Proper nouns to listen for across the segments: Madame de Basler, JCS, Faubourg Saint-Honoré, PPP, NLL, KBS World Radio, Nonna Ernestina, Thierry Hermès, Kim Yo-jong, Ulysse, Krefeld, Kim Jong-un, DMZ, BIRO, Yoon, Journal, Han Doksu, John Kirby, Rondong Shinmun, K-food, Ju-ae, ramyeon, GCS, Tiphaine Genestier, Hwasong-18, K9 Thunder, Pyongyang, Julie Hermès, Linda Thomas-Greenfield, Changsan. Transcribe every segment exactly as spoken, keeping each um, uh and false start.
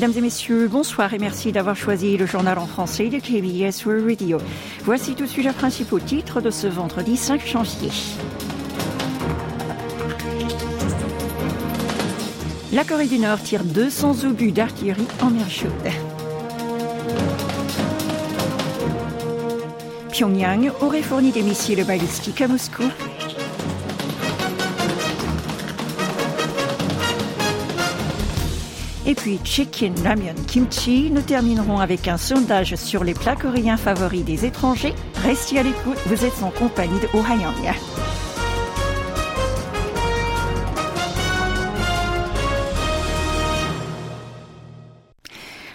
Mesdames et messieurs, bonsoir et merci d'avoir choisi le journal en français de K B S World Radio. Voici tous les sujets principaux titres de ce vendredi cinq janvier. La Corée du Nord tire deux cents obus d'artillerie en mer Chaude. Pyongyang aurait fourni des missiles balistiques à Moscou. Et puis chicken, ramyeon, kimchi, nous terminerons avec un sondage sur les plats coréens favoris des étrangers. Restez à l'écoute, vous êtes en compagnie de Oh Ha-young.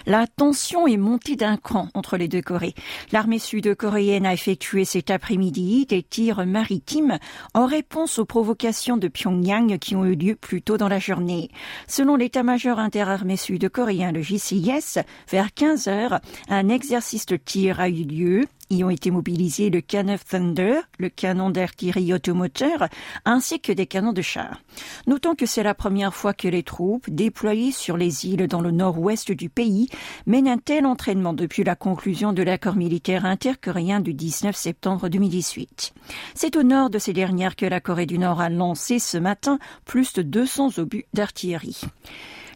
La tension est montée d'un cran entre les deux Corées. L'armée sud-coréenne a effectué cet après-midi des tirs maritimes en réponse aux provocations de Pyongyang qui ont eu lieu plus tôt dans la journée. Selon l'état-major interarmée sud-coréen, le J C S, vers quinze heures, un exercice de tir a eu lieu. Y ont été mobilisés le K neuf Thunder, le canon d'artillerie automoteur, ainsi que des canons de char. Notons que c'est la première fois que les troupes déployées sur les îles dans le nord-ouest du pays mènent un tel entraînement depuis la conclusion de l'accord militaire intercoréen du dix-neuf septembre deux mille dix-huit. C'est au nord de ces dernières que la Corée du Nord a lancé ce matin plus de deux cents obus d'artillerie.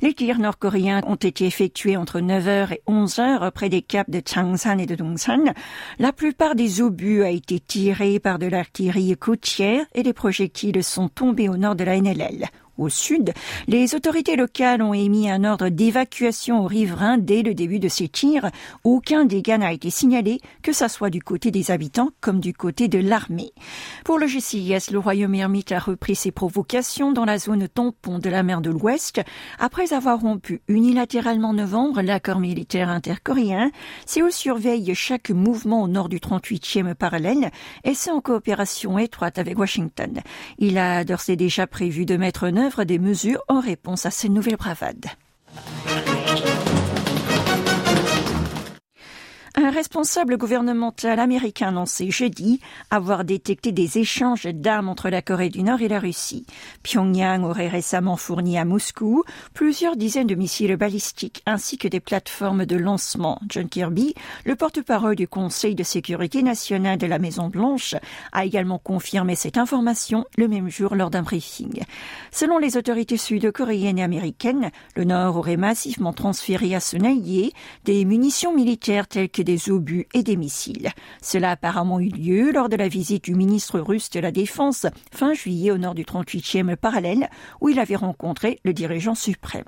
Les tirs nord-coréens ont été effectués entre neuf heures et onze heures près des caps de Changsan et de Dongsan. La plupart des obus a été tirés par de l'artillerie côtière et les projectiles sont tombés au nord de la N L L. Au sud, les autorités locales ont émis un ordre d'évacuation aux riverains dès le début de ces tirs. Aucun dégât n'a été signalé, que ce soit du côté des habitants comme du côté de l'armée. Pour le G C S, le royaume ermite a repris ses provocations dans la zone tampon de la mer de l'Ouest. Après avoir rompu unilatéralement en novembre l'accord militaire intercoréen, Séoul surveille chaque mouvement au nord du trente-huitième parallèle et c'est en coopération étroite avec Washington. Il a d'ores et déjà prévu de mettre en œuvre des mesures en réponse à ces nouvelles bravades. Un responsable gouvernemental américain annonçait jeudi avoir détecté des échanges d'armes entre la Corée du Nord et la Russie. Pyongyang aurait récemment fourni à Moscou plusieurs dizaines de missiles balistiques ainsi que des plateformes de lancement. John Kirby, le porte-parole du Conseil de sécurité nationale de la Maison-Blanche, a également confirmé cette information le même jour lors d'un briefing. Selon les autorités sud-coréennes et américaines, le Nord aurait massivement transféré à son allié des munitions militaires telles que des obus et des missiles. Cela a apparemment eu lieu lors de la visite du ministre russe de la Défense fin juillet au nord du trente-huitième parallèle où il avait rencontré le dirigeant suprême.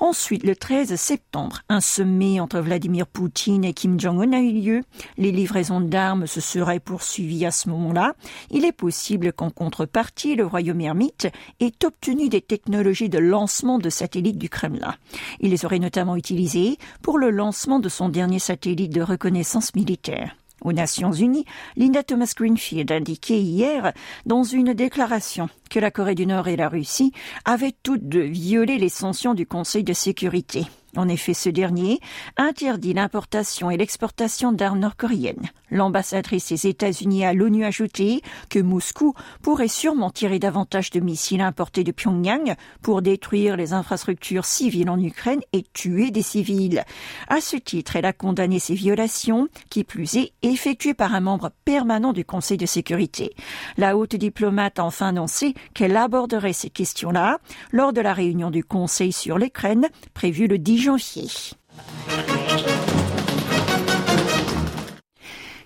Ensuite, le treize septembre, un sommet entre Vladimir Poutine et Kim Jong-un a eu lieu. Les livraisons d'armes se seraient poursuivies à ce moment-là. Il est possible qu'en contrepartie, le royaume ermite ait obtenu des technologies de lancement de satellites du Kremlin. Il les aurait notamment utilisées pour le lancement de son dernier satellite de reconnaissance militaire. Aux Nations Unies, Linda Thomas-Greenfield indiquait hier dans une déclaration que la Corée du Nord et la Russie avaient toutes deux violé les sanctions du Conseil de sécurité. En effet, ce dernier interdit l'importation et l'exportation d'armes nord-coréennes. L'ambassadrice des États-Unis à l'ONU ajoutait que Moscou pourrait sûrement tirer davantage de missiles importés de Pyongyang pour détruire les infrastructures civiles en Ukraine et tuer des civils. À ce titre, elle a condamné ces violations, qui plus est effectuées par un membre permanent du Conseil de sécurité. La haute diplomate a enfin annoncé qu'elle aborderait ces questions-là lors de la réunion du Conseil sur l'Ukraine prévue le dix janvier.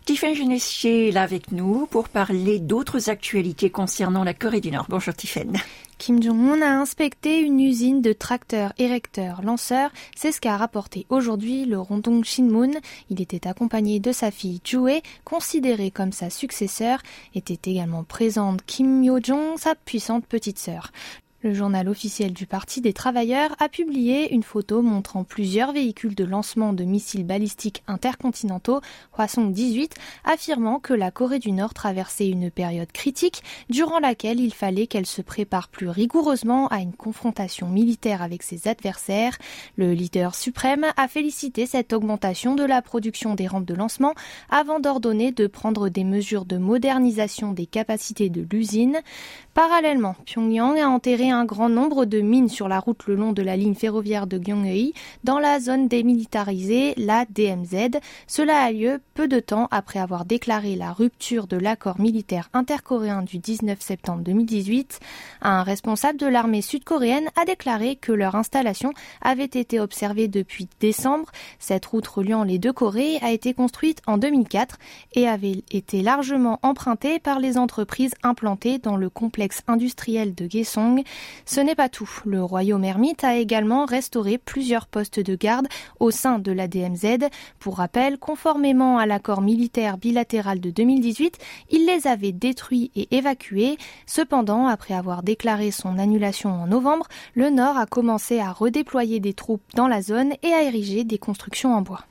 Tiphaine Genestier est là avec nous pour parler d'autres actualités concernant la Corée du Nord. Bonjour Tiphaine. Kim Jong-un a inspecté une usine de tracteurs, érecteurs, lanceurs. C'est ce qu'a rapporté aujourd'hui le Rondong Shinmun. Il était accompagné de sa fille Ju-ae, considérée comme sa successeur. Était également présente Kim Yo-jong, sa puissante petite sœur. Le journal officiel du Parti des Travailleurs a publié une photo montrant plusieurs véhicules de lancement de missiles balistiques intercontinentaux, Hwasong dix-huit, affirmant que la Corée du Nord traversait une période critique durant laquelle il fallait qu'elle se prépare plus rigoureusement à une confrontation militaire avec ses adversaires. Le leader suprême a félicité cette augmentation de la production des rampes de lancement avant d'ordonner de prendre des mesures de modernisation des capacités de l'usine. Parallèlement, Pyongyang a enterré repéré un grand nombre de mines sur la route le long de la ligne ferroviaire de Gyeongui dans la zone démilitarisée, la D M Z. Cela a lieu peu de temps après avoir déclaré la rupture de l'accord militaire intercoréen du dix-neuf septembre deux mille dix-huit. Un responsable de l'armée sud-coréenne a déclaré que leur installation avait été observée depuis décembre. Cette route reliant les deux Corées a été construite en deux mille quatre et avait été largement empruntée par les entreprises implantées dans le complexe industriel de Kaesong. Ce n'est pas tout. Le royaume ermite a également restauré plusieurs postes de garde au sein de la D M Z. Pour rappel, conformément à l'accord militaire bilatéral de deux mille dix-huit, il les avait détruits et évacués. Cependant, après avoir déclaré son annulation en novembre, le Nord a commencé à redéployer des troupes dans la zone et à ériger des constructions en bois.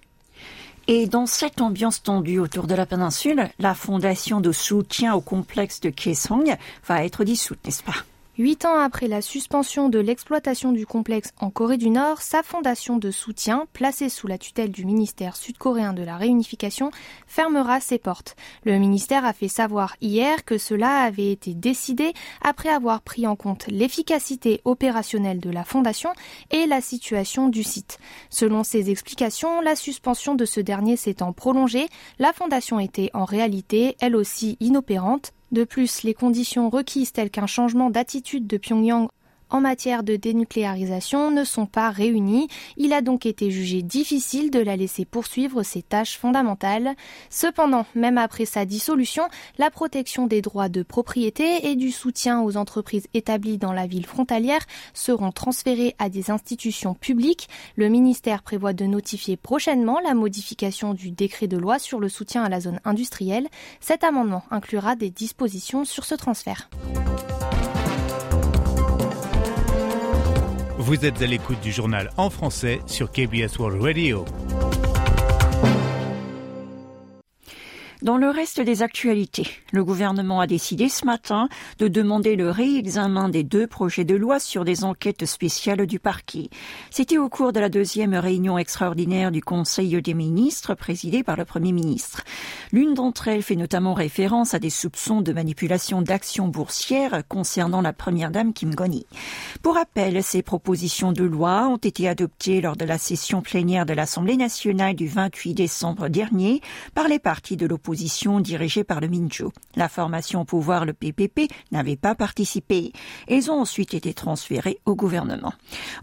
Et dans cette ambiance tendue autour de la péninsule, la fondation de soutien au complexe de Kaesong va être dissoute, n'est-ce pas ? Huit ans après la suspension de l'exploitation du complexe en Corée du Nord, sa fondation de soutien, placée sous la tutelle du ministère sud-coréen de la réunification, fermera ses portes. Le ministère a fait savoir hier que cela avait été décidé après avoir pris en compte l'efficacité opérationnelle de la fondation et la situation du site. Selon ses explications, la suspension de ce dernier s'étant prolongée, la fondation était en réalité, elle aussi, inopérante. De plus, les conditions requises telles qu'un changement d'attitude de Pyongyang en matière de dénucléarisation ne sont pas réunies. Il a donc été jugé difficile de la laisser poursuivre ses tâches fondamentales. Cependant, même après sa dissolution, la protection des droits de propriété et du soutien aux entreprises établies dans la ville frontalière seront transférés à des institutions publiques. Le ministère prévoit de notifier prochainement la modification du décret de loi sur le soutien à la zone industrielle. Cet amendement inclura des dispositions sur ce transfert. Vous êtes à l'écoute du journal en français sur K B S World Radio. Dans le reste des actualités, le gouvernement a décidé ce matin de demander le réexamen des deux projets de loi sur des enquêtes spéciales du parquet. C'était au cours de la deuxième réunion extraordinaire du Conseil des ministres présidée par le Premier ministre. L'une d'entre elles fait notamment référence à des soupçons de manipulation d'actions boursières concernant la première dame Kim Goni. Pour rappel, ces propositions de loi ont été adoptées lors de la session plénière de l'Assemblée nationale du vingt-huit décembre dernier par les partis de l'opposition. Opposition dirigée par le Minjoo. La formation au pouvoir, le P P P, n'avait pas participé. Ils ont ensuite été transférés au gouvernement.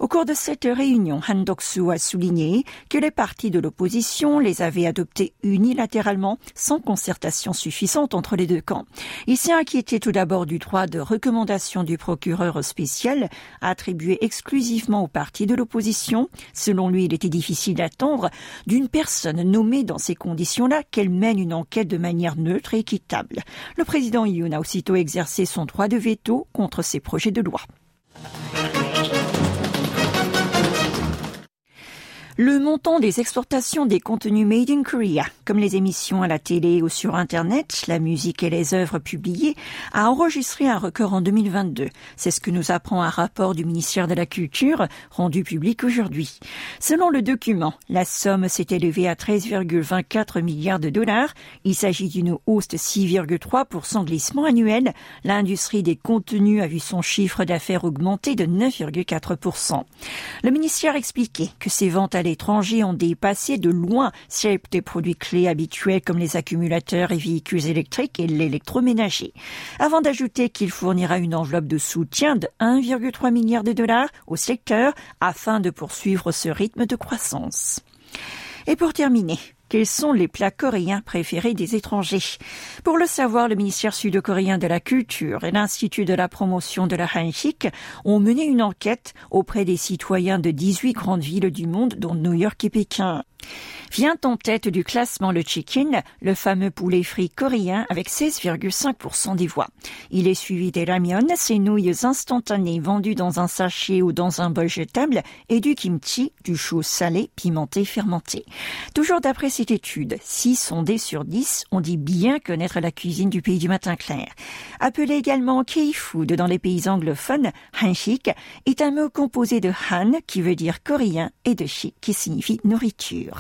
Au cours de cette réunion, Han Doksu a souligné que les partis de l'opposition les avaient adoptés unilatéralement, sans concertation suffisante entre les deux camps. Il s'est inquiété tout d'abord du droit de recommandation du procureur spécial, attribué exclusivement aux partis de l'opposition. Selon lui, il était difficile d'attendre d'une personne nommée dans ces conditions-là qu'elle mène une enquête de manière neutre et équitable. Le président Yoon a aussitôt exercé son droit de veto contre ces projets de loi. Le montant des exportations des contenus Made in Korea, comme les émissions à la télé ou sur Internet, la musique et les œuvres publiées, a enregistré un record en deux mille vingt-deux. C'est ce que nous apprend un rapport du ministère de la Culture, rendu public aujourd'hui. Selon le document, la somme s'est élevée à treize virgule vingt-quatre milliards de dollars. Il s'agit d'une hausse de six virgule trois pour cent glissement annuel. L'industrie des contenus a vu son chiffre d'affaires augmenter de neuf virgule quatre pour cent. Le ministère expliquait que ces ventes à l'étranger ont dépassé de loin celles des produits clés habituels comme les accumulateurs et véhicules électriques et l'électroménager. Avant d'ajouter qu'il fournira une enveloppe de soutien de un virgule trois milliard de dollars au secteur afin de poursuivre ce rythme de croissance. Et pour terminer, quels sont les plats coréens préférés des étrangers ? Pour le savoir, le ministère sud-coréen de la Culture et l'Institut de la promotion de la Hansik ont mené une enquête auprès des citoyens de dix-huit grandes villes du monde, dont New York et Pékin. Vient en tête du classement le chicken, le fameux poulet frit coréen avec seize virgule cinq pour cent des voix. Il est suivi des ramyeon, ces nouilles instantanées vendues dans un sachet ou dans un bol jetable, et du kimchi, du chou salé, pimenté, fermenté. Toujours d'après cette étude, six sondés sur dix ont dit bien connaître la cuisine du pays du matin clair. Appelé également K-food dans les pays anglophones, Hansik est un mot composé de Han qui veut dire coréen et de Sik qui signifie nourriture.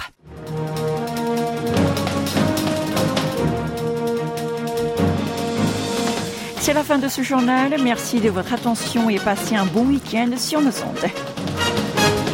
C'est la fin de ce journal. Merci de votre attention et passez un bon week-end sur nos ondes.